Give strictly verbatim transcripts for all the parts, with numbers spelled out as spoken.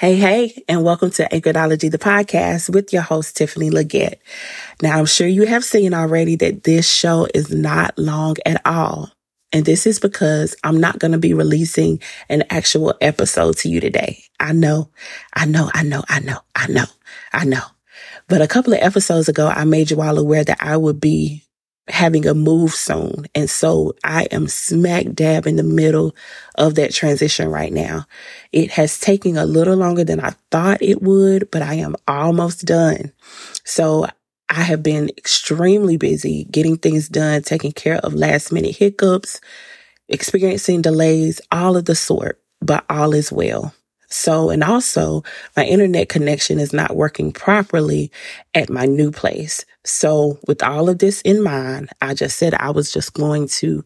Hey, hey, and welcome to Anchoredology, the podcast with your host, Tiffany Leggett. Now, I'm sure you have seen already that this show is not long at all. And this is because I'm not going to be releasing an actual episode to you today. I know, I know, I know, I know, I know, I know. But a couple of episodes ago, I made you all aware that I would be having a move soon. And so I am smack dab in the middle of that transition right now. It has taken a little longer than I thought it would, but I am almost done. So I have been extremely busy getting things done, taking care of last minute hiccups, experiencing delays, all of the sort, but all is well. So, and also my internet connection is not working properly at my new place. So with all of this in mind, I just said I was just going to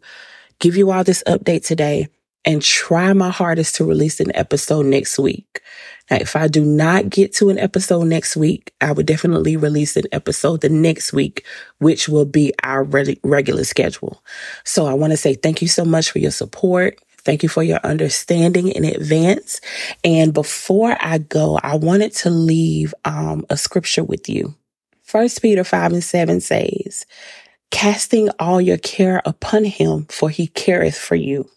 give you all this update today and try my hardest to release an episode next week. Now, if I do not get to an episode next week, I would definitely release an episode the next week, which will be our re- regular schedule. So I want to say thank you so much for your support. Thank you for your understanding in advance. And before I go, I wanted to leave um, a scripture with you. First Peter five and seven says, "Casting all your care upon him, for he careth for you."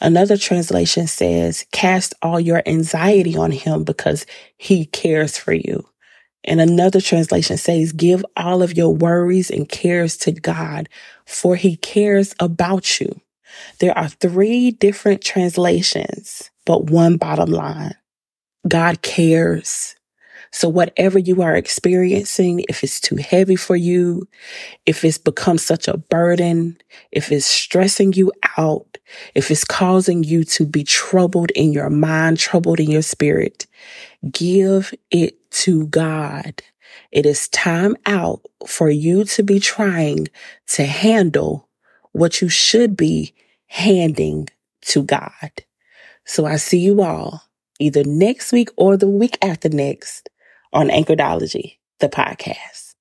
Another translation says, "Cast all your anxiety on him because he cares for you." And another translation says, "Give all of your worries and cares to God, for he cares about you." There are three different translations, but one bottom line. God cares. So whatever you are experiencing, if it's too heavy for you, if it's become such a burden, if it's stressing you out, if it's causing you to be troubled in your mind, troubled in your spirit, give it to God. It is time out for you to be trying to handle what you should be handing to God. So I see you all either next week or the week after next on Anchoredology, the podcast.